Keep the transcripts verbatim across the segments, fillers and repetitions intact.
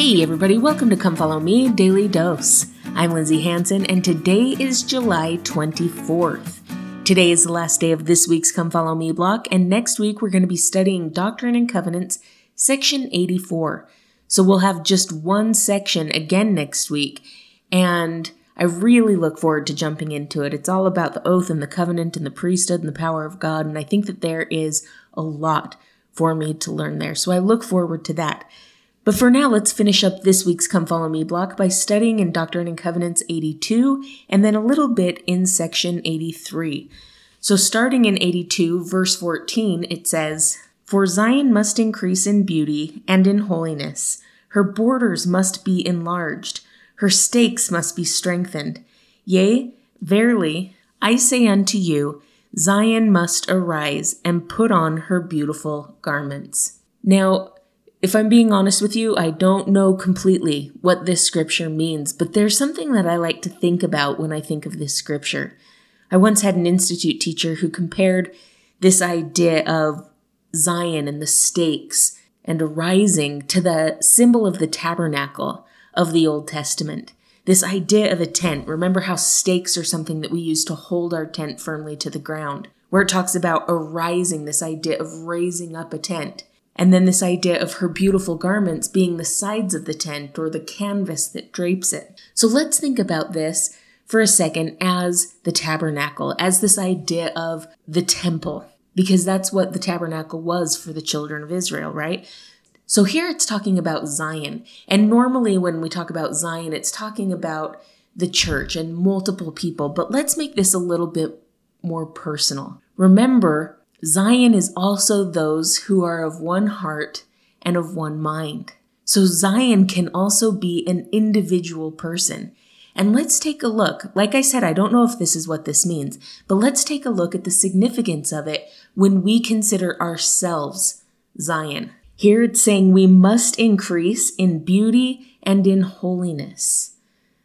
Hey everybody, welcome to Come Follow Me Daily Dose. I'm Lindsay Hansen and today is July twenty-fourth. Today is the last day of this week's Come Follow Me block, and next week we're going to be studying Doctrine and Covenants, section eighty-four. So we'll have just one section again next week, and I really look forward to jumping into it. It's all about the oath and the covenant and the priesthood and the power of God, and I think that there is a lot for me to learn there. So I look forward to that. But for now, let's finish up this week's Come Follow Me block by studying in Doctrine and Covenants eighty-two, and then a little bit in section eighty-three. So starting in eighty-two, verse fourteen, it says, "For Zion must increase in beauty and in holiness. Her borders must be enlarged. Her stakes must be strengthened. Yea, verily, I say unto you, Zion must arise and put on her beautiful garments." Now, if I'm being honest with you, I don't know completely what this scripture means, but there's something that I like to think about when I think of this scripture. I once had an institute teacher who compared this idea of Zion and the stakes and arising to the symbol of the tabernacle of the Old Testament. This idea of a tent, remember how stakes are something that we use to hold our tent firmly to the ground, where it talks about arising, this idea of raising up a tent. And then this idea of her beautiful garments being the sides of the tent or the canvas that drapes it. So let's think about this for a second as the tabernacle, as this idea of the temple, because that's what the tabernacle was for the children of Israel, right? So here it's talking about Zion. And normally when we talk about Zion, it's talking about the church and multiple people. But let's make this a little bit more personal. Remember, Zion is also those who are of one heart and of one mind. So Zion can also be an individual person. And let's take a look. Like I said, I don't know if this is what this means, but let's take a look at the significance of it when we consider ourselves Zion. Here it's saying we must increase in beauty and in holiness.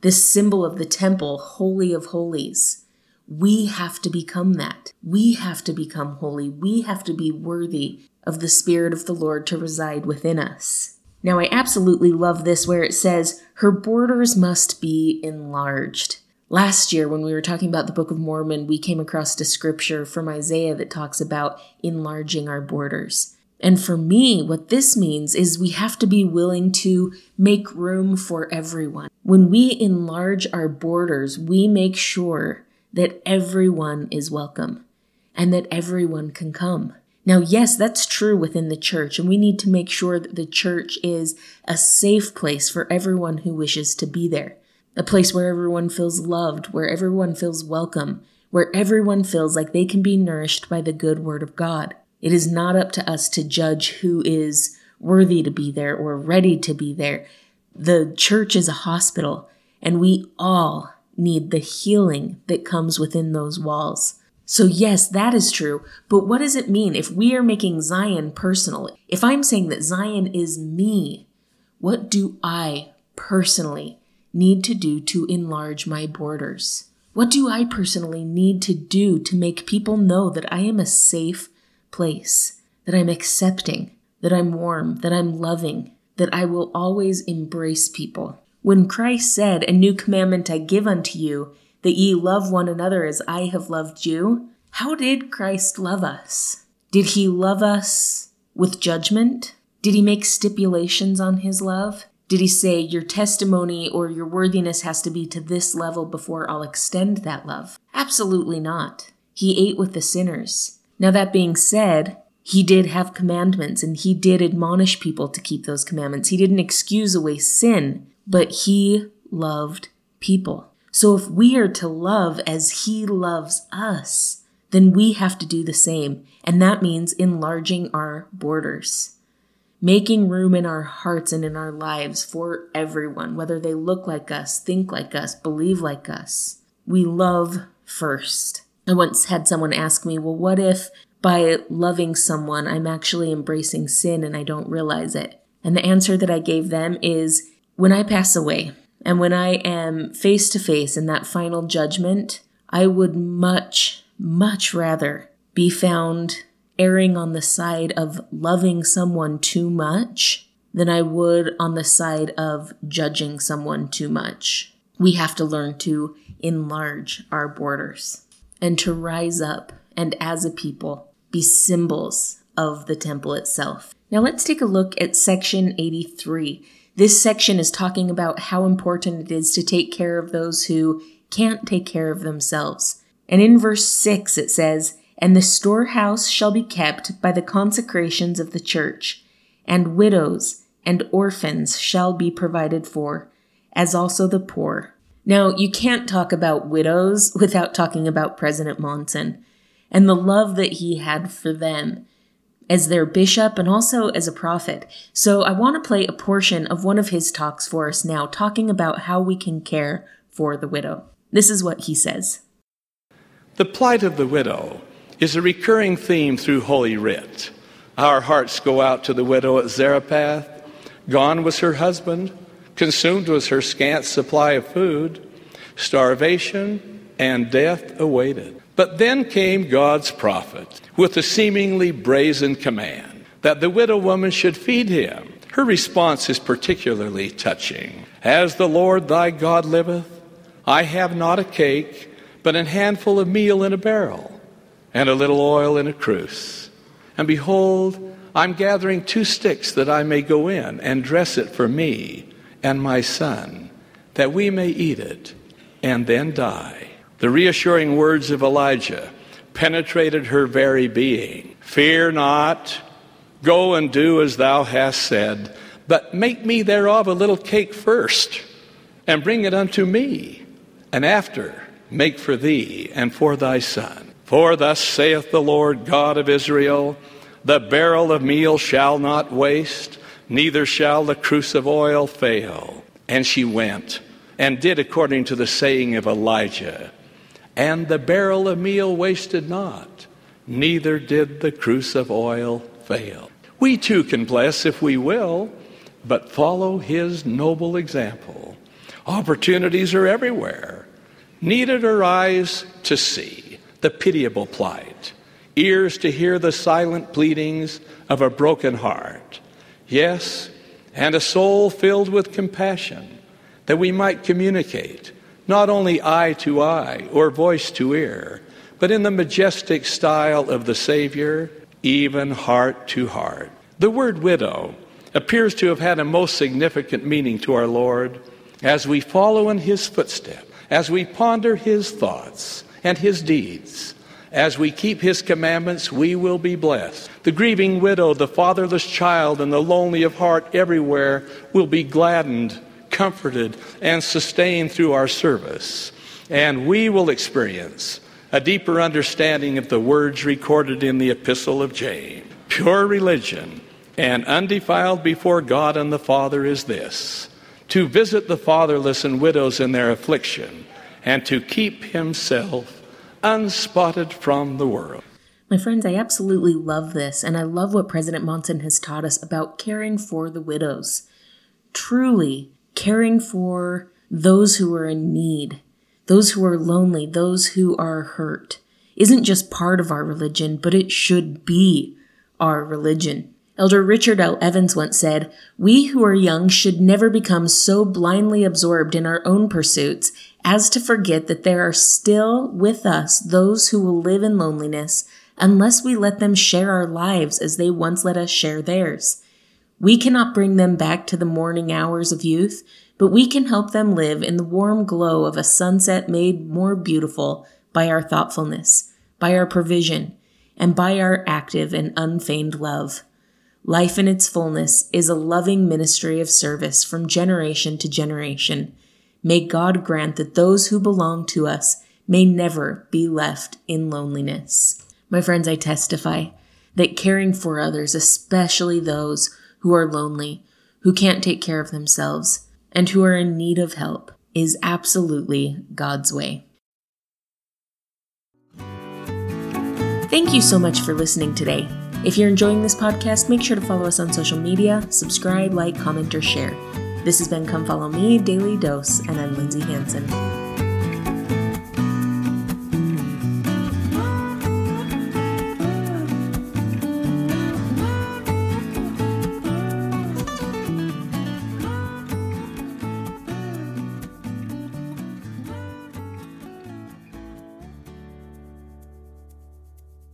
This symbol of the temple, Holy of Holies. We have to become that. We have to become holy. We have to be worthy of the Spirit of the Lord to reside within us. Now, I absolutely love this where it says, her borders must be enlarged. Last year, when we were talking about the Book of Mormon, we came across a scripture from Isaiah that talks about enlarging our borders. And for me, what this means is we have to be willing to make room for everyone. When we enlarge our borders, we make sure that everyone is welcome and that everyone can come. Now, yes, that's true within the church, and we need to make sure that the church is a safe place for everyone who wishes to be there, a place where everyone feels loved, where everyone feels welcome, where everyone feels like they can be nourished by the good word of God. It is not up to us to judge who is worthy to be there or ready to be there. The church is a hospital, and we all need the healing that comes within those walls. So yes, that is true. But what does it mean if we are making Zion personal? If I'm saying that Zion is me, what do I personally need to do to enlarge my borders? What do I personally need to do to make people know that I am a safe place, that I'm accepting, that I'm warm, that I'm loving, that I will always embrace people? When Christ said, "A new commandment I give unto you, that ye love one another as I have loved you," how did Christ love us? Did he love us with judgment? Did he make stipulations on his love? Did he say, your testimony or your worthiness has to be to this level before I'll extend that love? Absolutely not. He ate with the sinners. Now that being said, he did have commandments and he did admonish people to keep those commandments. He didn't excuse away sin. But he loved people. So if we are to love as he loves us, then we have to do the same. And that means enlarging our borders, making room in our hearts and in our lives for everyone, whether they look like us, think like us, believe like us. We love first. I once had someone ask me, well, what if by loving someone, I'm actually embracing sin and I don't realize it? And the answer that I gave them is, when I pass away and when I am face to face in that final judgment, I would much, much rather be found erring on the side of loving someone too much than I would on the side of judging someone too much. We have to learn to enlarge our borders and to rise up and, as a people, be symbols of the temple itself. Now let's take a look at section eighty-three. This section is talking about how important it is to take care of those who can't take care of themselves. And in verse six it says, "And the storehouse shall be kept by the consecrations of the church, and widows and orphans shall be provided for, as also the poor." Now, you can't talk about widows without talking about President Monson and the love that he had for them as their bishop and also as a prophet. So I want to play a portion of one of his talks for us now, talking about how we can care for the widow. This is what he says. The plight of the widow is a recurring theme through Holy Writ. Our hearts go out to the widow at Zarephath. Gone was her husband. Consumed was her scant supply of food. Starvation and death awaited. But then came God's prophet with a seemingly brazen command that the widow woman should feed him. Her response is particularly touching. "As the Lord thy God liveth, I have not a cake, but an handful of meal in a barrel, and a little oil in a cruse. And behold, I'm gathering two sticks that I may go in and dress it for me and my son, that we may eat it and then die." The reassuring words of Elijah penetrated her very being. "Fear not, go and do as thou hast said, but make me thereof a little cake first, and bring it unto me, and after make for thee and for thy son. For thus saith the Lord God of Israel, the barrel of meal shall not waste, neither shall the cruse of oil fail." And she went and did according to the saying of Elijah. And the barrel of meal wasted not, neither did the cruse of oil fail. We too can bless if we will, but follow his noble example. Opportunities are everywhere. Needed are eyes to see the pitiable plight, ears to hear the silent pleadings of a broken heart. Yes, and a soul filled with compassion, that we might communicate, not only eye to eye or voice to ear, but in the majestic style of the Savior, even heart to heart. The word widow appears to have had a most significant meaning to our Lord. As we follow in his footsteps, as we ponder his thoughts and his deeds, as we keep his commandments, we will be blessed. The grieving widow, the fatherless child, and the lonely of heart everywhere will be gladdened, comforted, and sustained through our service. And we will experience a deeper understanding of the words recorded in the Epistle of James. Pure religion and undefiled before God and the Father is this: to visit the fatherless and widows in their affliction, and to keep himself unspotted from the world. My friends, I absolutely love this, and I love what President Monson has taught us about caring for the widows. Truly caring for those who are in need, those who are lonely, those who are hurt, isn't just part of our religion, but it should be our religion. Elder Richard L. Evans once said, "We who are young should never become so blindly absorbed in our own pursuits as to forget that there are still with us those who will live in loneliness unless we let them share our lives as they once let us share theirs. We cannot bring them back to the morning hours of youth, but we can help them live in the warm glow of a sunset made more beautiful by our thoughtfulness, by our provision, and by our active and unfeigned love." Life in its fullness is a loving ministry of service from generation to generation. May God grant that those who belong to us may never be left in loneliness. My friends, I testify that caring for others, especially those who are lonely, who can't take care of themselves, and who are in need of help, is absolutely God's way. Thank you so much for listening today. If you're enjoying this podcast, make sure to follow us on social media, subscribe, like, comment, or share. This has been Come Follow Me Daily Dose, and I'm Lindsay Hansen.